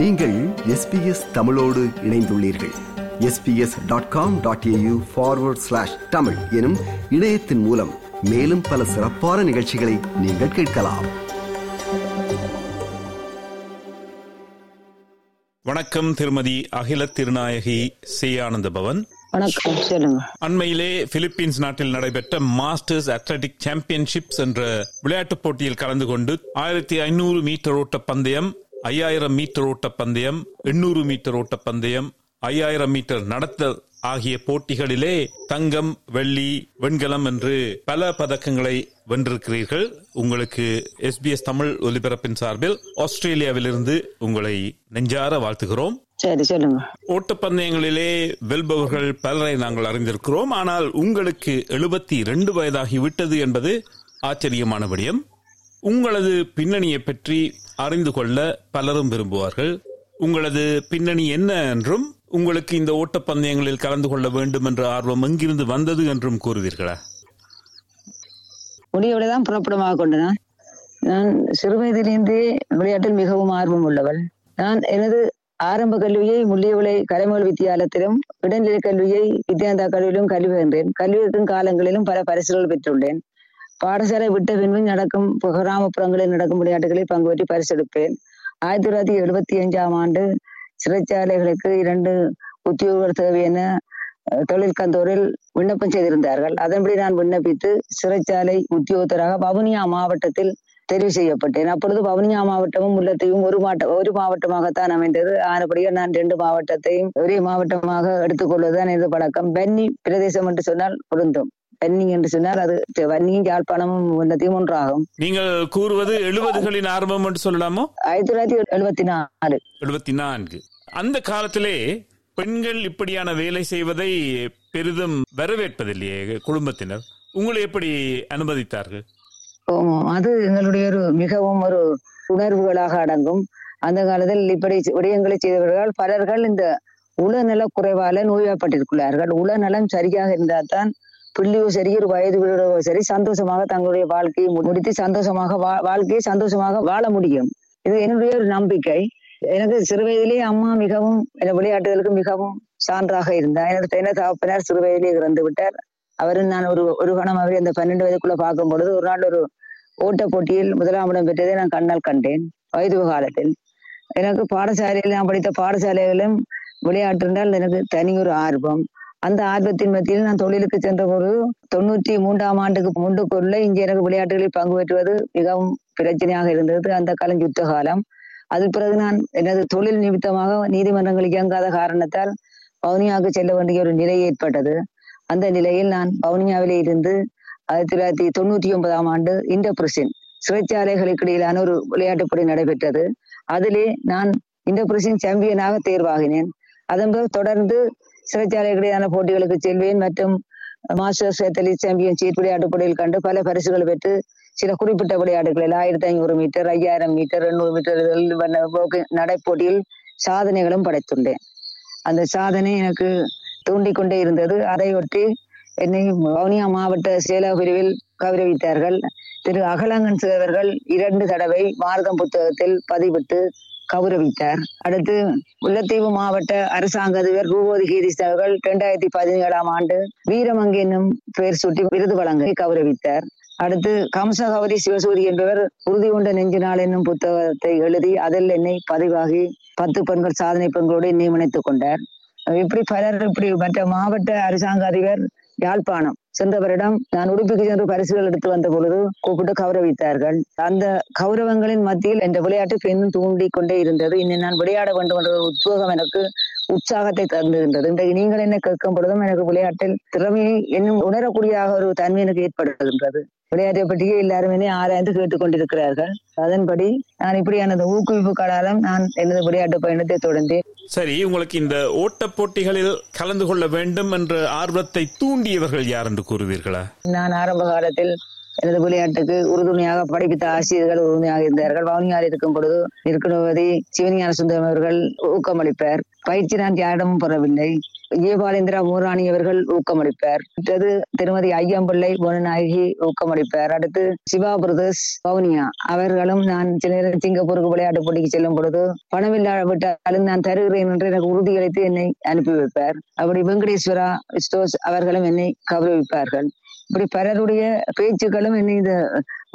நீங்கள் SBS தமிழோடு இணைந்துள்ளீர்கள். sps.com.au/tamil எனும் இணையத்தின் மூலம் மேலும் பல சிறப்பான நிகழ்ச்சிகளை நீங்கள் கேட்கலாம். வணக்கம் திருமதி அகிலத்திருநாயகி சிறிசயானந்தபவன். அண்மையிலே பிலிப்பீன்ஸ் நாட்டில் நடைபெற்ற மாஸ்டர்ஸ் அத்லெட்டிக் சாம்பியன்ஷிப்ஸ் என்ற விளையாட்டுப் போட்டியில் கலந்து கொண்டு 1500 மீட்டர் ஓட்ட பந்தயம், 5000 மீட்டர் ஓட்ட பந்தயம், 800 மீட்டர் ஓட்ட பந்தயம், 5000 மீட்டர் நடத்தல் ஆகிய போட்டிகளிலே தங்கம், வெள்ளி, வெண்கலம் என்று பல பதக்கங்களை வென்றிருக்கிறீர்கள். உங்களுக்கு SBS தமிழ் ஒலிபரப்பின் சார்பில் ஆஸ்திரேலியாவிலிருந்து உங்களை நெஞ்சார வாழ்த்துகிறோம். ஓட்டப்பந்தயங்களிலே வெல்பவர்கள் பலரை நாங்கள் அறிந்திருக்கிறோம். ஆனால் உங்களுக்கு 72 வயதாகி விட்டது என்பது ஆச்சரியமான விடயம். உங்களது பின்னணியை பற்றி அறிந்து கொள்ள பலரும் விரும்புவார்கள். உங்களது பின்னணி என்ன என்றும், உங்களுக்கு இந்த ஓட்டப்பந்தயங்களில் கலந்து கொள்ள வேண்டும் என்ற ஆர்வம் எங்கிருந்து வந்தது என்றும் கூறுவீர்களா? முடியவில்தான் புறப்படமாக கொண்டேன். நான் சிறு வயதிலிருந்தே விளையாட்டில் மிகவும் ஆர்வம் உள்ளவள். நான் எனது ஆரம்ப கல்வியை முல்லியவளை கலைமகள் வித்தியாலயத்திலும், இடைநிலை கல்வியை வித்யாந்தா கல்லூரியிலும் கல்வி பயின்றேன். கல்வி இருக்கும் காலங்களிலும் பல பரிசுகள் பெற்றுள்ளேன். பாடசாலை விட்ட பின்பு நடக்கும் கிராமப்புறங்களில் நடக்கும் விளையாட்டுகளில் பங்கு பெற்று பரிசெடுப்பேன். 1975 சிறைச்சாலைகளுக்கு 2 உத்தியோகர் தேவை என தொழில் கந்தோரில் விண்ணப்பம் செய்திருந்தார்கள். அதன்படி நான் விண்ணப்பித்து சிறைச்சாலை உத்தியோகத்தராக வவுனியா மாவட்டத்தில் தெரிவு செய்யப்பட்டேன். அப்பொழுது வவுனியா மாவட்டமும் முல்லத்தீவும் ஒரு மாவட்டமாகத்தான் அமைந்தது. ஆனபடியாக நான் 2 மாவட்டத்தையும் ஒரே மாவட்டமாக எடுத்துக்கொள்வதுதான் எனது பழக்கம். வன்னி பிரதேசம் என்று சொன்னால் பொருந்தும். வன்னி என்று சொன்னால் அது வன்னியும் யாழ்ப்பாணமும் முல்லத்தீவும் ஒன்றாகும். நீங்கள் கூறுவது 70களின் ஆரம்பம் என்று சொல்லலாமோ? 1974. அந்த காலத்திலே பெண்கள் இப்படியான வேலை செய்வதை பெரிதும் வரவேற்பதில்லையே குடும்பத்தினர். உங்களை எப்படி அனுமதித்தார்கள்? அது எங்களுடைய ஒரு மிகவும் ஒரு உணர்வுகளாக அடங்கும். அந்த காலத்தில் இப்படி விடயங்களை செய்தவர்கள் பலர்கள் இந்த உளநல குறைவால நோய்வாய்ப்பட்டிருக்கிறார்கள். உளநலம் சரியாக இருந்தால் தான் பிள்ளையோ சரி, ஒரு வயது வீடோ சரி, சந்தோஷமாக தங்களுடைய வாழ்க்கையை முடித்து சந்தோஷமாக வாழ்க்கையை சந்தோஷமாக வாழ முடியும். இது என்னுடைய ஒரு நம்பிக்கை. எனக்கு சிறு வயதிலேயே அம்மா மிகவும் விளையாட்டுகளுக்கு மிகவும் சான்றாக இருந்தார். என்னோட தகப்பனார் சிறு வயதிலே இறந்து விட்டார். அவரும் நான் ஒரு கணம் அவரை அந்த 12 வயதுக்குள்ள பார்க்கும் பொழுது ஒரு நாள் ஒரு ஓட்ட போட்டியில் 1ஆம் இடம் பெற்றதை நான் கண்ணால் கண்டேன். வயது காலத்தில் எனக்கு பாடசாலையில் நான் படித்த பாடசாலைகளும் விளையாட்டு என்றால் எனக்கு தனி ஒரு ஆர்வம். அந்த ஆர்வத்தின் மத்தியில் நான் தொழிலுக்கு சென்ற பொழுது 93ஆம் ஆண்டுக்குள்ளே இங்கே எனக்கு விளையாட்டுகளில் பங்கு பெற்றுவது மிகவும் பிரச்சனையாக இருந்தது. அந்த காலம் யுத்த காலம். அது பிறகு நான் எனது தொழில் நிமித்தமாக நீதிமன்றங்கள் இயங்காத காரணத்தால் வவுனியாவுக்கு செல்ல வேண்டிய ஒரு நிலை ஏற்பட்டது. அந்த நிலையில் நான் வவுனியாவிலே இருந்து 1999 இண்டப்ரிசின் சிறைச்சாலைகளுக்கு இடையிலான ஒரு விளையாட்டுப் போட்டி நடைபெற்றது. அதிலே நான் இண்டப்ரிசின் சாம்பியனாக தேர்வாகினேன். அதன் பிறகு தொடர்ந்து சிறைச்சாலைக்கு இடையிலான போட்டிகளுக்கு செல்வேன் மற்றும் மாஸ்டர்ஸ் அத்லெட்டிக்ஸ் சாம்பியன்ஷிப் விளையாட்டுப் போட்டியில் கண்டு பல பரிசுகள் பெற்று சில குறிப்பிட்ட விளையாட்டுகளில் 1500 மீட்டர், 5000 மீட்டர், 800 மீட்டர் நடைப்போட்டியில் சாதனைகளும் படைத்துள்ளேன். அந்த சாதனை எனக்கு தூண்டிக்கொண்டே இருந்தது. அதையொட்டி என்னை வவுனியா மாவட்ட செயலக பிரிவில் கௌரவித்தார்கள். திரு அகலங்கன் சேவர்கள் 2 தடவை மார்க்கம் புத்தகத்தில் பதிவிட்டு கௌரவித்தார். அடுத்து முல்லத்தீவு மாவட்ட அரசாங்க அதிபர் ரூபோதி கீரிஸ் அவர்கள் 2017 ஆண்டு வீரமங்கை என்னும் பெயர் சூட்டி விருது வழங்கி கௌரவித்தார். அடுத்து கமசகாவதி சிவசூரி என்பவர் உறுதி கொண்ட நெஞ்சு நாள் என்னும் புத்தகத்தை எழுதி அதில் என்னை பதிவாகி 10 பெண்கள் சாதனை பெண்களோடு நியமித்துக் கொண்டார். இப்படி பலர், இப்படி மற்ற மாவட்ட அரசாங்க அதிபர் யாழ்ப்பாணம் சென்றவரிடம் நான் உடுப்பிக்கு சென்று பரிசுகள் எடுத்து வந்த பொழுது கூப்பிட்டு கௌரவித்தார்கள். அந்த கௌரவங்களின் மத்தியில் என்ற விளையாட்டு பெண்ணும் தூண்டிக் கொண்டே இருந்தது. இன்னும் நான் விளையாட வேண்டும் என்ற உத்வேகம் எனக்கு உற்சாகத்தை தந்துகின்றது. இன்றைக்கு நீங்கள் என்ன கேட்கும் பொழுதும் எனக்கு விளையாட்டில் திறமையை என்னும் உணரக்கூடியதாக ஒரு தன்மை எனக்கு ஏற்படுகின்றது. விளையாட்டை பற்றியே எல்லாருமே ஆராய்ந்து கேட்டுக்கொண்டிருக்கிறார்கள். அதன்படி நான் இப்படியான ஊக்குவிப்பு காலம் நான் எனது விளையாட்டு பயணத்தை தொடர்ந்தேன். சரி, உங்களுக்கு இந்த ஓட்ட போட்டிகளில் கலந்து கொள்ள வேண்டும் என்ற ஆர்வத்தை தூண்டியவர்கள் யார் என்று கூறுவீர்களா? நான் ஆரம்ப காலத்தில் எனது விளையாட்டுக்கு உறுதுணையாக படிப்பித்த ஆசிரியர்கள் உறுதுணையாக இருந்தார்கள். வவுனியாவில் இருக்கும் பொழுது நிற்குணவதி சிவஞான சுந்தரம் அவர்கள் ஊக்கமளிப்பார். பயிற்சி நான் யாரிடமும் பெறவில்லை. ஜீபாலேந்திரா மூராணி அவர்கள் ஊக்கமளிப்பார். அடுத்தது திருமதி ஐயம்பிள்ளை புவனநாயகி ஊக்கமளிப்பார். அடுத்து சிவா பிரதர்ஸ் வவுனியா அவர்களும் நான் சில நேரம் சிங்கப்பூருக்கு விளையாட்டு போட்டிக்கு செல்லும் பொழுது பணம் இல்லாவிட்டாலும் நான் தருகிறேன் என்று எனக்கு உறுதியளித்து என்னை அனுப்பி வைப்பார். அப்படி வெங்கடேஸ்வரா ஸ்டோஸ் அவர்களும் என்னை கௌரவிப்பார்கள். இப்படி பலருடைய பேச்சுக்களும் என்னை இந்த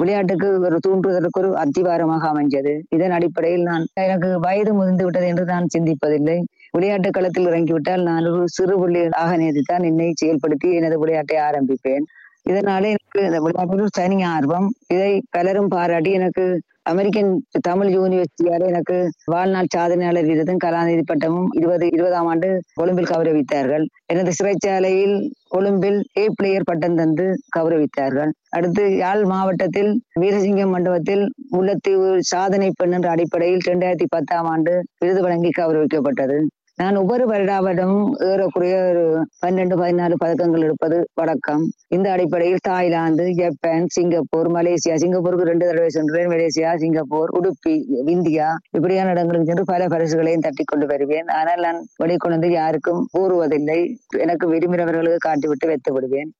விளையாட்டுக்கு ஒரு தூண்டுவதற்கு ஒரு அத்திவாரமாக அமைஞ்சது. இதன் அடிப்படையில் நான் எனக்கு வயது முதிர்ந்து விட்டது என்று நான் சிந்திப்பதில்லை. விளையாட்டு களத்தில் இறங்கிவிட்டால் நான் ஒரு சிறு புள்ளியாக நேர்த்தான் என்னை செயல்படுத்தி எனது விளையாட்டை ஆரம்பிப்பேன். இதனாலே எனக்கு இந்த விளையாட்டு தனி ஆர்வம். இதை பலரும் பாராட்டி எனக்கு அமெரிக்கன் தமிழ் யூனிவர்சிட்டியால எனக்கு வாழ்நாள் சாதனையாளர் விருதும் கலாநிதி பட்டமும் 2020 கொழும்பில் கௌரவித்தார்கள். எனது சிறைச்சாலையில் கொழும்பில் A பிளேயர் பட்டம் தந்து கௌரவித்தார்கள். அடுத்து யாழ் மாவட்டத்தில் வீரசிங்கம் மண்டபத்தில் முல்லத்தீவு சாதனை பெண் என்ற அடிப்படையில் 2010 விருது வழங்கி கௌரவிக்கப்பட்டது. நான் ஒவ்வொரு வருடாவிடமும் ஏறக்குறைய ஒரு 12-14 பதக்கங்கள் எடுப்பது வழக்கம். இந்த அடிப்படையில் தாய்லாந்து, ஜப்பான், சிங்கப்பூர், மலேசியா, சிங்கப்பூருக்கு 2 தடவை சென்றேன், மலேசியா, சிங்கப்பூர், உடுப்பி, இந்தியா இப்படியான இடங்களுக்கு சென்று பல பரிசுகளையும் தட்டி கொண்டு வருவேன். ஆனால் நான் வெளிக்கொண்டு யாருக்கும் கூறுவதில்லை. எனக்கு விரும்பினவர்களுக்கு காட்டிவிட்டு வைத்து விடுவேன்.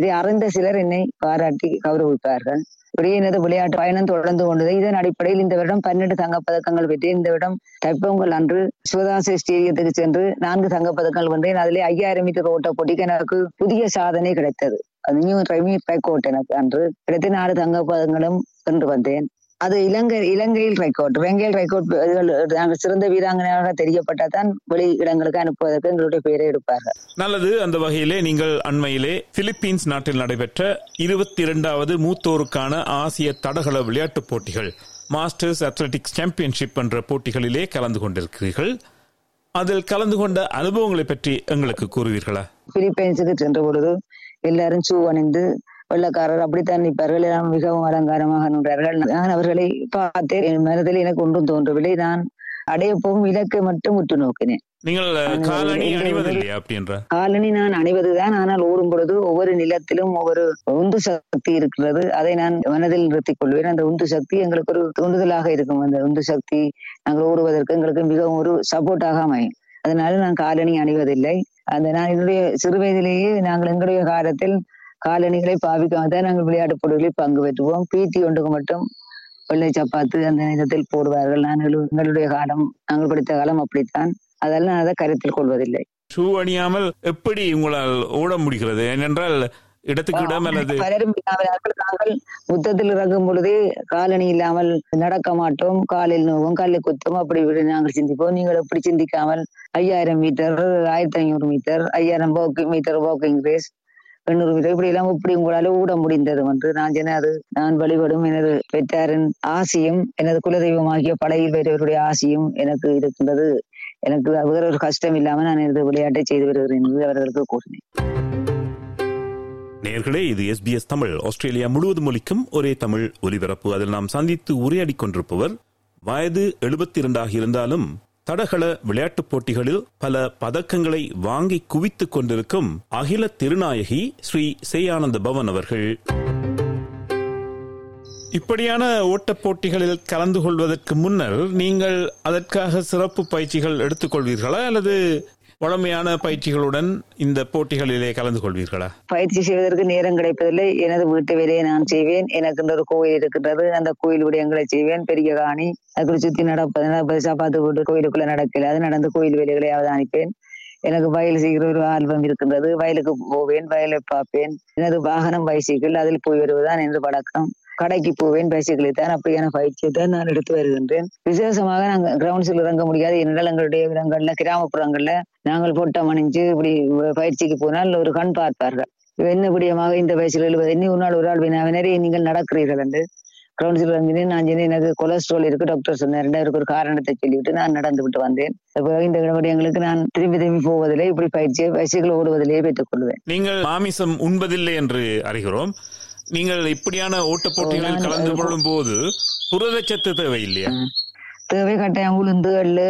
இதை அறிந்த சிலர் என்னை பாராட்டி கௌரவிப்பார்கள். இப்படியே எனது விளையாட்டு பயணம் தொடர்ந்து கொண்டது. இதன் அடிப்படையில் இந்த வருடம் 12 தங்கப்பதக்கங்கள் பெற்று இந்த வருடம் தைப்பொங்கல் அன்று சிவதாச ஸ்டேடியத்துக்கு சென்று 4 தங்கப்பதக்கங்கள் வந்தேன். அதிலே 5000 மீட்டர் ஓட்ட போட்டிக்கு எனக்கு புதிய சாதனை கிடைத்தது. எனக்கு அன்று கிடைத்து 4 தங்கப்பதங்களும் சென்று வந்தேன். அது இலங்கையில் நாங்கள் சிறந்த வீராங்கனையாக தெரியப்பட்டால்தான் வெளி இடங்களுக்கு அனுப்புவதற்கு எங்களுடைய பெயரை எடுப்பார்கள். நல்லது. அந்த வகையிலே நீங்கள் அண்மையிலே பிலிப்பீன்ஸ் நாட்டில் நடைபெற்ற 22வது மூத்தோருக்கான ஆசிய தடகள விளையாட்டுப் போட்டிகள் மாஸ்டர்ஸ் அத்லெட்டிக்ஸ் சாம்பியன்ஷிப் என்ற போட்டிகளிலே கலந்து கொண்டிருக்கிறீர்கள். அதில் கலந்து கொண்ட அனுபவங்களை பற்றி எங்களுக்கு கூறுவீர்களா? பிலிப்பைன்ஸுக்கு சென்ற பொழுது எல்லாரும் சூ அணிந்து வெள்ளக்காரர் அப்படித்தான் நிற்பார்கள். எல்லாம் மிகவும் அலங்காரமாக நின்றார்கள். நான் அவர்களை பார்த்தேன். மனதில் எனக்கு ஒன்றும் தோன்றவில்லை. நான் அடைய போகும் இலக்கை மட்டும் உற்று நோக்கினேன். காலணி நான் அணிவதுதான். ஆனால் ஓடும் பொழுது ஒவ்வொரு நிலத்திலும் ஒவ்வொரு உந்து சக்தி இருக்கிறது. அதை நான் மனதில் நிறுத்திக் கொள்வேன். அந்த உந்து சக்தி எங்களுக்கு ஒரு தூண்டுதலாக இருக்கும். அந்த உந்து சக்தி நாங்கள் ஓடுவதற்கு எங்களுக்கு மிகவும் ஒரு சப்போர்ட்டாக அமையும். அதனால நான் காலணி அணிவதில்லை. நான் என்னுடைய சிறு வயதிலேயே நாங்கள் எங்களுடைய காலத்தில் காலணிகளை பாவிக்காமதான் நாங்கள் விளையாட்டுப் போட்டிகளில் பங்கு பெற்றுவோம். பீட்டி ஒன்றுக்கு மட்டும் வெள்ளை சப்பாத்து அந்த நேரத்தில் போடுவார்கள். எங்களுடைய காலம், நாங்கள் படித்த காலம் அப்படித்தான். அதெல்லாம் நான் அதை கருத்தில் கொள்வதில்லை. ஷூ அணியாமல் எப்படி உங்களால் ஓட முடிகிறது? ஏனென்றால் இடத்துக்கு இடம் அல்லது பலரும் நாங்கள் முத்தத்தில் இறங்கும் பொழுதே காலணி இல்லாமல் நடக்க மாட்டோம், காலில் நோவும், காலில் குத்தம், அப்படி இப்படி நாங்கள் சிந்திப்போம். நீங்கள் எப்படி சிந்திக்காமல் 5000 metre, 1500 metre, 1000 metre walking race, 800 metre இப்படி எல்லாம் இப்படி உங்களால ஊட முடிந்தது என்று நான் சொன்னது நான் வழிபடும் எனது பெற்றாரின் ஆசியும் எனது குலதெய்வம் ஆகிய படையில் பெற்றவருடைய ஆசியும் எனக்கு இருக்கின்றது. எனக்கு வேற ஒரு கஷ்டம் இல்லாமல் நான் எனது விளையாட்டை செய்து வருகிறேன் என்று அவர்களுக்கு கூறினேன். நேயர்களே, இது SBS தமிழ். ஆஸ்திரேலியா முழுவதும் ஒலிக்கும் ஒரே தமிழ் ஒலிபரப்பு. அதில் நாம் சந்தித்து உரையாடி கொண்டிருப்பவர் வயது 72 இருந்தாலும் தடகள விளையாட்டுப் போட்டிகளில் பல பதக்கங்களை வாங்கி குவித்துக் கொண்டிருக்கும் அகில திருநாயகி ஸ்ரீ சேயானந்தபவன் அவர்கள். இப்படியான ஓட்டப் போட்டிகளில் கலந்து கொள்வதற்கு முன்னர் நீங்கள் அதற்காக சிறப்பு பயிற்சிகள் எடுத்துக்கொள்வீர்களா அல்லது வளமையான பயிற்சிகளுடன் இந்த போட்டிகளிலே கலந்து கொள்வீர்களா? பயிற்சி செய்வதற்கு நேரம் கிடைப்பதில்லை. எனது வீட்டு வேலையை நான் செய்வேன். எனக்கு ஒரு கோயில் இருக்கின்றது. அந்த கோயில் விடயங்களை செய்வேன். பெரிய காணி அதுக்குள்ள சுத்தி நடப்பது, சாப்பாத்து போட்டு கோயிலுக்குள்ள நடக்கல, அது நடந்து கோயில் வேலைகளை அவதானிப்பேன். எனக்கு வயல் செய்கிற ஒரு ஆல்பம் இருக்கின்றது. வயலுக்கு போவேன், வயலை பார்ப்பேன். எனது வாகனம் பைசைக்கிள், அதில் போய் வருவதுதான் எனது பழக்கம். கடைக்கு போவேன், பைசைக்கிளை தான். அப்படியான பயிற்சியை தான் நான் எடுத்து வருகின்றேன். விசேஷமாக நாங்கள் கிரவுண்ட்ஸில் இறங்க முடியாது. என்னால் எங்களுடைய இடங்கள்ல, கிராமப்புறங்கள்ல நாங்கள் போட்டம் அணிஞ்சு இப்படி பயிற்சிக்கு போனால் ஒரு கண் பார்ப்பார்கள். என்ன விடயமாக இந்த வயசுல எழுவது எண்ணி ஒரு நாள் ஒரு ஆள் வினாவினரே நீங்கள் நடக்கிறீர்கள் என்று கிரவுண்ட்ஸில் இறங்கினேன். நான் சொன்னேன் எனக்கு கொலஸ்ட்ரால் இருக்கு டாக்டர் சொன்னார். அவருக்கு ஒரு காரணத்தை சொல்லிவிட்டு நான் நடந்து விட்டு வந்தேன். இந்த விடயங்களுக்கு நான் திரும்பி போவதில்லை. இப்படி பயிற்சியை பயிற்சிகள் ஓடுவதிலேயே பெற்றுக் கொள்வேன். நீங்கள் மாமிசம் உண்பதில்லை என்று அறிகிறோம். நீங்கள் இப்படியான ஓட்டப் போட்டிகளில் கலந்து கொள்ளும் போது புரதச்சத்து தேவை இல்லையா? தேவை. கட்டாயம் உளுந்து எள்ளு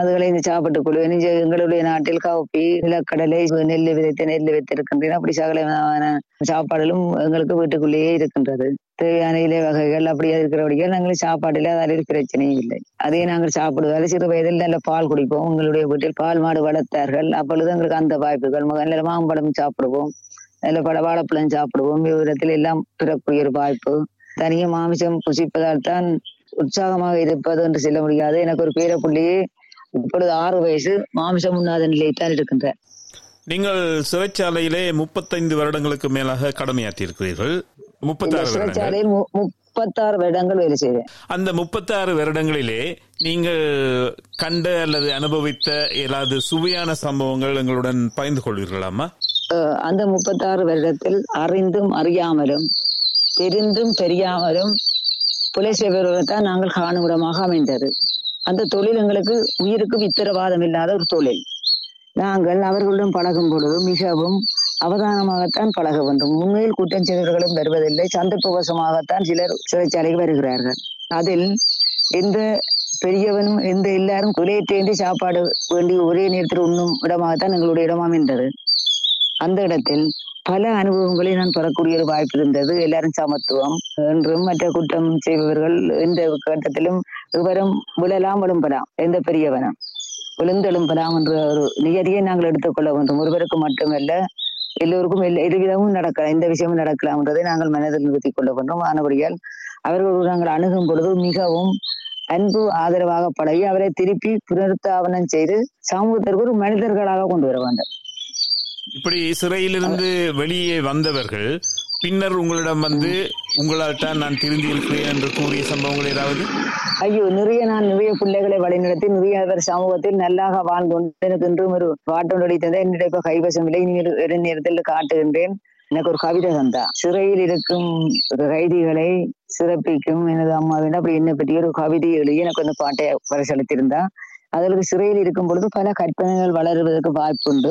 அதுகளை இந்த சாப்பிட்டுக் கொள்வேன். எங்களுடைய நாட்டில் காப்பி, நிலக்கடலை, நெல் விதைத்து இருக்கின்றன. அப்படி சகலமான சாப்பாடுகளும் எங்களுக்கு வீட்டுக்குள்ளேயே இருக்கின்றது. தேவையான இலை வகைகள் அப்படியே இருக்கிறபடியே நாங்கள் சாப்பாட்டில் அதில் பிரச்சனையும் இல்லை. அதே நாங்கள் சாப்பிடுவதால் சிறு வயதில் நல்ல பால் குடிப்போம். உங்களுடைய வீட்டில் பால் மாடு வளர்த்தார்கள். அப்பொழுது எங்களுக்கு அந்த வாய்ப்புகள் நல்ல மாம்பழம் சாப்பிடுவோம், நல்ல பல வாழைப்பழம் சாப்பிடுவோம். விவரத்தில் எல்லாம் பெறக்கூடிய ஒரு வாய்ப்பு. தனியும் மாமிசம் புசிப்பதால் தான் உற்சாகமாக இருப்பது என்று சொல்ல முடியாது. எனக்கு ஒரு பேர புள்ளியே இப்பொழுது 6 வயசு மாமிசம் உண்ணாத நிலையைத்தான் இருக்கின்றார். நீங்கள் சிறைச்சாலையிலே 35 வருடங்களுக்கு மேலாக கடமையாற்றி இருக்கிறீர்கள். 36 வருடங்கள் வேலை செய்வேன். அந்த 36 வருடங்களிலே நீங்கள் கண்ட அல்லது அனுபவித்த ஏதாவது சுவையான சம்பவங்கள் எங்களுடன் பகிர்ந்து கொள்வீர்களாமா? அந்த 36 வருடத்தில் அறிந்தும் அறியாமலும் தெரிந்தும் தெரியாமலும் புலை செய்வர்களைத்தான் நாங்கள் காணுமிடமாக அமைந்தது. அந்த தொழில் எங்களுக்கு உயிருக்கு உத்தரவாதம் இல்லாத ஒரு தொழில். நாங்கள் அவர்களுடன் பழகும் பொழுது மிகவும் அவதானமாகத்தான் பழக வேண்டும். உண்மையில் குற்றம் செய்தவர்களும் வருவதில்லை. சந்தர்ப்பவசமாகத்தான் சிலர் சிறைச்சாலைக்கு வருகிறார்கள். அதில் எந்த பெரியவனும் எந்த எல்லாரும் குலையேற்றி சாப்பாடு வேண்டிய ஒரே நேரத்தில் உண்ணும் இடமாகத்தான் எங்களுடைய இடம் அமைந்தது. அந்த இடத்தில் பல அனுபவங்களை நான் பெறக்கூடிய ஒரு வாய்ப்பு இருந்தது. எல்லாரும் சமத்துவம் என்றும் மற்ற குற்றம் செய்பவர்கள் எந்த கட்டத்திலும் விவரம் விழலாம் விளம்பலாம் எந்த பெரியவனம் விழுந்தெழும்பலாம் என்ற ஒரு நியதியை நாங்கள் எடுத்துக்கொள்ள வேண்டும். ஒருவருக்கு மட்டுமல்ல எல்லோருக்கும் எதுவிதமும் நடக்கலாம், எந்த விஷயமும் நடக்கலாம் என்றதை நாங்கள் மனதில் நிறுத்தி கொள்ள வேண்டும். ஆனபடியால் அவர்கள் நாங்கள் அணுகும் பொழுது மிகவும் அன்பு ஆதரவாக பழகி அவரை திருப்பி புனருத்தாவனம் செய்து சமூகத்திற்கு ஒரு மனிதர்களாக கொண்டு வர வேண்டும். இப்படி சிறையிலிருந்து வெளியே வந்தவர்கள் பின்னர் உங்களிடம் வந்து உங்களால் தான் நான் திருந்தி இருக்கிறேன் என்று கூறிய சம்பவங்கள் ஏதாவது? ஐயோ, நான் நிறைய பிள்ளைகளை வழிநடத்தி நிறைய சமூகத்தில் நல்லாக வாழ்ந்து கொண்டு எனக்கு இன்றும் ஒரு பாட்டோடி தந்தா என்னுடைய இப்ப கைவசம் விலை நேரத்தில் காட்டுகின்றேன். எனக்கு ஒரு கவிதை தந்தா சிறையில் இருக்கும் கைதிகளை சிறப்பிக்கும் எனது அம்மாவின் அப்படி என்னை பற்றி ஒரு கவிதையை எழுதி எனக்கு அந்த பாட்டை பரிசளித்திருந்தா. அதற்கு சிறையில் இருக்கும் பொழுது பல கற்பனைகள் வளருவதற்கு வாய்ப்புண்டு.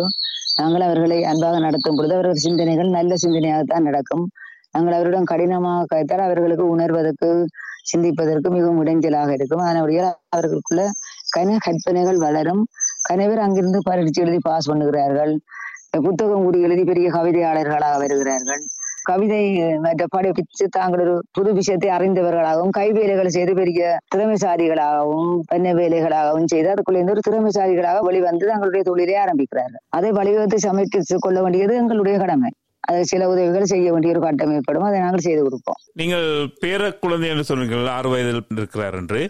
நாங்கள் அவர்களை அன்பாக நடத்தும் பொழுது அவர்கள் சிந்தனைகள் நல்ல சிந்தனையாகத்தான் நடக்கும். நாங்கள் அவருடன் கடினமாக கழித்தால் அவர்களுக்கு உணர்வதற்கு சிந்திப்பதற்கு மிகவும் இடைஞ்சலாக இருக்கும். அதனுடைய அவர்களுக்குள்ள கற்பனைகள் வளரும். கனவர் அங்கிருந்து பரீட்சை எழுதி பாஸ் பண்ணுகிறார்கள். புத்தகம் கூடி எழுதி பெரிய கவிதையாளர்களாக வருகிறார்கள். கவிதை மற்ற படிப்பித்து தாங்கள் ஒரு புது விஷயத்தை அறிந்தவர்களாகவும் கைவேலைகள் செய்து பெரிய திறமைசாலிகளாகவும் பண்ண வேலைகளாகவும் செய்து அதுக்குள்ளேருந்து ஒரு திறமைசாலிகளாக வெளிவந்து தங்களுடைய தொழிலை ஆரம்பிக்கிறார்கள். அதை வழிவகுத்து சமைத்து கொள்ள வேண்டியது எங்களுடைய கடமை. அது சில உதவிகள் செய்ய வேண்டிய ஒரு கட்டம் ஏற்படும். அதை நாங்கள் செய்து கொடுப்போம். நீங்கள் பேர குழந்தை என்று சொன்னீர்கள், 6 வயதில் இருக்கிறார் என்று.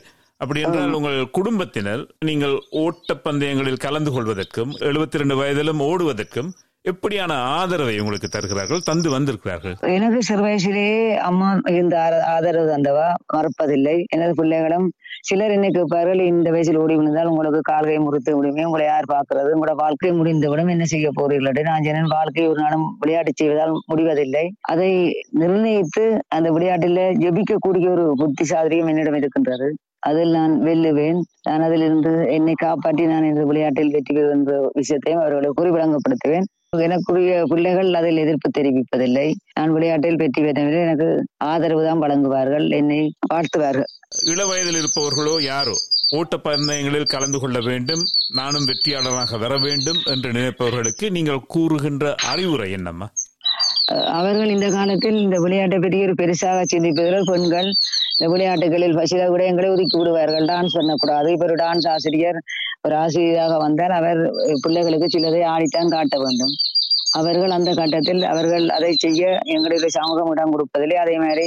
அப்படி என்றால் உங்கள் குடும்பத்தினர் நீங்கள் ஓட்டப்பந்தயங்களில் கலந்து கொள்வதற்கும் 72 வயதிலும் ஓடுவதற்கும் எப்படியான ஆதரவை உங்களுக்கு தருகிறார்கள், தந்து வந்திருக்கிறார்கள்? எனக்கு சிறு வயசிலேயே அம்மா இந்த ஆதரவு தந்தவா மறப்பதில்லை. எனது பிள்ளைகளும் சிலர் இன்னைக்கு பகல் இந்த வயசில் ஓடி விழுந்தால் உங்களுக்கு கால்கை முறித்து விடுமே, உங்களை யார் பார்க்கிறது, உங்களோட வாழ்க்கை முடிந்துவிடும், என்ன செய்ய போறீர்கள். நான் என் வாழ்க்கையை ஒரு நாளும் விளையாட்டு செய்வதால் முடிவதில்லை. அதை நிர்ணயித்து அந்த விளையாட்டில ஜெபிக்கக்கூடிய ஒரு புத்தி சாதனையும் என்னிடம் இருக்கின்றது. அதில் நான் வெல்லுவேன், நான் அதிலிருந்து என்னை காப்பாற்றி நான் இந்த விளையாட்டில் வெற்றி பெறுவேன் என்ற விஷயத்தையும் அவர்களை குறிப்பிடங்கப்படுத்துவேன். எனக்குரிய பிள்ளைகள் அதில் எதிர்ப்பு தெரிவிப்பதில்லை. நான் விளையாட்டில் வெற்றி பெற்றவரை எனக்கு ஆதரவு தான் வழங்குவார்கள், என்னை வாழ்த்துவார்கள். இள வயதில் இருப்பவர்களோ யாரோ ஓட்டப்பந்தயங்களில் கலந்து கொள்ள வேண்டும், நானும் வெற்றியாளராக வர வேண்டும் என்று நினைப்பவர்களுக்கு நீங்கள் கூறுகின்ற அறிவுரை என்னம்மா? அவர்கள் இந்த காலத்தில் இந்த விளையாட்டை பெரிய ஒரு பெருசாக சிந்திப்பதில் பெண்கள் இந்த விளையாட்டுகளில் சில விடயங்களை ஒதுக்கி விடுவார்கள். டான்ஸ் பண்ணக்கூடாது. இப்போ ஒரு டான்ஸ் ஆசிரியர் ஒரு ஆசிரியராக வந்தால் அவர் பிள்ளைகளுக்கு சிலதை ஆடித்தான் காட்ட வேண்டும். அவர்கள் அந்த கட்டத்தில் அவர்கள் அதை செய்ய எங்களுடைய சமூகம் இடம் கொடுப்பதில்லை. அதே மாதிரி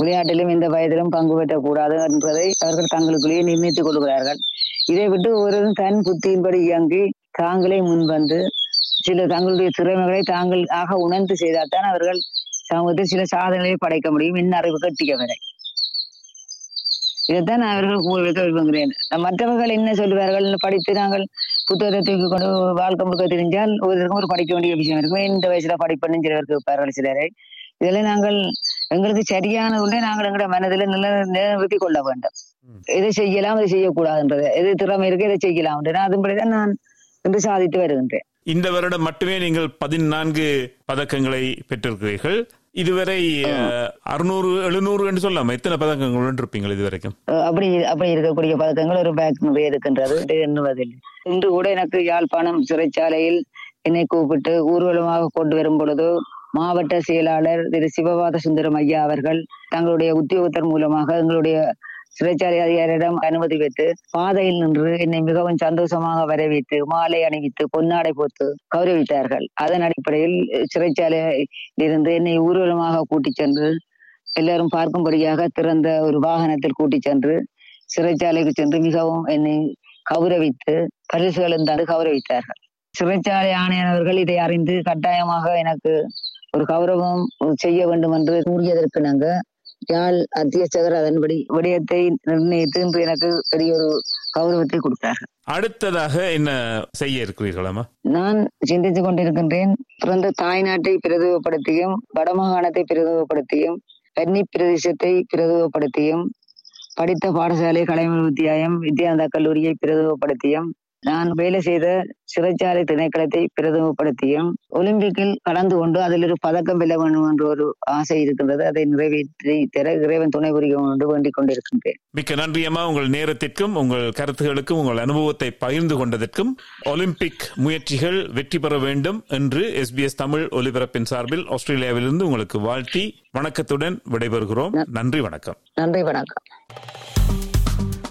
விளையாட்டிலும் இந்த வயதிலும் பங்கு பெற்றக்கூடாது என்பதை அவர்கள் தங்களுக்குள்ளேயே நிர்ணயித்துக் கொள்கிறார்கள். இதை விட்டு ஒரு தன் புத்தியின்படி இயங்கி தாங்களே முன்வந்து சில தங்களுடைய திறமைகளை தாங்கள் ஆக உணர்ந்து செய்தால்தான் அவர்கள் சமூகத்தில் சில சாதனைகளை படைக்க முடியும். என் அறிவு கட்டிக்க வரை இதைத்தான் நான் அவர்கள் கூறுவதற்கு விரும்புகிறேன். மற்றவர்கள் என்ன சொல்லுவார்கள், படித்து நாங்கள் புத்தகத்தை தூக்கி கொண்டு வாழ்க்கை முழுக்க தெரிஞ்சால் ஒருவருக்கும் ஒரு படிக்க வேண்டிய விஷயம் இருக்கும். இந்த வயசுல படிப்பண்ணு சிலருக்கு வைப்பார்கள் சிலரை. இதெல்லாம் நாங்கள் எங்களுக்கு சரியான ஒன்றே நாங்கள் எங்களுடைய மனதில் நிலைநிறுத்தி கொள்ள வேண்டும். எதை செய்யலாம், எதை செய்யக்கூடாதுன்றது, எது திறமை இருக்கு, எதை செய்யலாம் என்றது அதுபடிதான் நான் இன்று சாதித்து வருகின்றேன். இந்த வருடம் மட்டுமே நீங்கள் 14 பதக்கங்களை பெற்றிருக்கிறீர்கள். இதுவரை 600, 700 என்று சொல்லலாம். எத்தனை பதக்கங்கள் இருப்பீங்க இதுவரைக்கும்? அப்படி இருக்கக்கூடிய பதக்கங்கள் ஒரு பேக் நிறைய இருக்கின்றது எண்ணுவதில்லை. இன்று கூட எனக்கு யாழ்ப்பாணம் சிறைச்சாலையில் என்னை கூப்பிட்டு ஊர்வலமாக கொண்டு வரும் பொழுது மாவட்ட செயலாளர் திரு சிவவாத சுந்தரம் ஐயா அவர்கள் தங்களுடைய உத்தியோகத்தர் மூலமாக எங்களுடைய சிறைச்சாலை அதிகாரியிடம் அனுமதி வைத்து பாதையில் நின்று என்னை மிகவும் சந்தோஷமாக வரவேற்று மாலை அணிவித்து பொன்னாடை போட்டு கௌரவித்தார்கள். அதன் அடிப்படையில் சிறைச்சாலையில் இருந்து என்னை ஊர்வலமாக கூட்டிச் சென்று எல்லாரும் பார்க்கும்படியாக திறந்த ஒரு வாகனத்தில் கூட்டிச் சென்று சிறைச்சாலைக்கு சென்று மிகவும் என்னை கௌரவித்து பரிசுகளும் தந்து கௌரவித்தார்கள். சிறைச்சாலை ஆணையானவர்கள் இதை அறிந்து கட்டாயமாக எனக்கு ஒரு கௌரவம் செய்ய வேண்டும் என்று கூறியதற்கு நாங்கள் யாழ் அத்தியட்சகர் அதன்படி விடயத்தை நிர்ணயித்து இன்று எனக்கு பெரிய ஒரு கௌரவத்தை கொடுத்தார்கள். அடுத்ததாக என்ன செய்ய இருக்கிறீர்களாமா? நான் சிந்தித்து கொண்டிருக்கின்றேன். பிறந்த தாய்நாட்டை பிரதிபலிப்பதையும் வடமாகாணத்தை பிரதிபலிப்பதையும் வன்னி பிரதேசத்தை பிரதிபலிப்பதையும் படித்த பாடசாலை கலைமணி அத்தியாயம் வித்யானந்த கல்லூரியை பிரதிபலிப்பதையும் நான் வேலை செய்த சிறைச்சாலை திணைக்களத்தை பிரதிபலிப்பதையும் ஒலிம்பிக்கில் கலந்து கொண்டு அதில் ஒரு பதக்கம் வெல்ல வேண்டும் என்ற ஒரு ஆசை இருக்கின்றது. அதை நிறைவேற்றி தர இறைவன் துணை புரியும் என்று வேண்டிக் கொண்டிருக்கின்றேன். மிக்க நன்றி அம்மா, உங்கள் நேரத்திற்கும் உங்கள் கருத்துகளுக்கும் உங்கள் அனுபவத்தை பகிர்ந்து கொண்டதற்கும். ஒலிம்பிக் முயற்சிகள் வெற்றி பெற வேண்டும் என்று SBS தமிழ் ஒலிபரப்பின் சார்பில் ஆஸ்திரேலியாவிலிருந்து உங்களுக்கு வாழ்த்தி வணக்கத்துடன் விடைபெறுகிறோம். நன்றி வணக்கம். நன்றி வணக்கம்.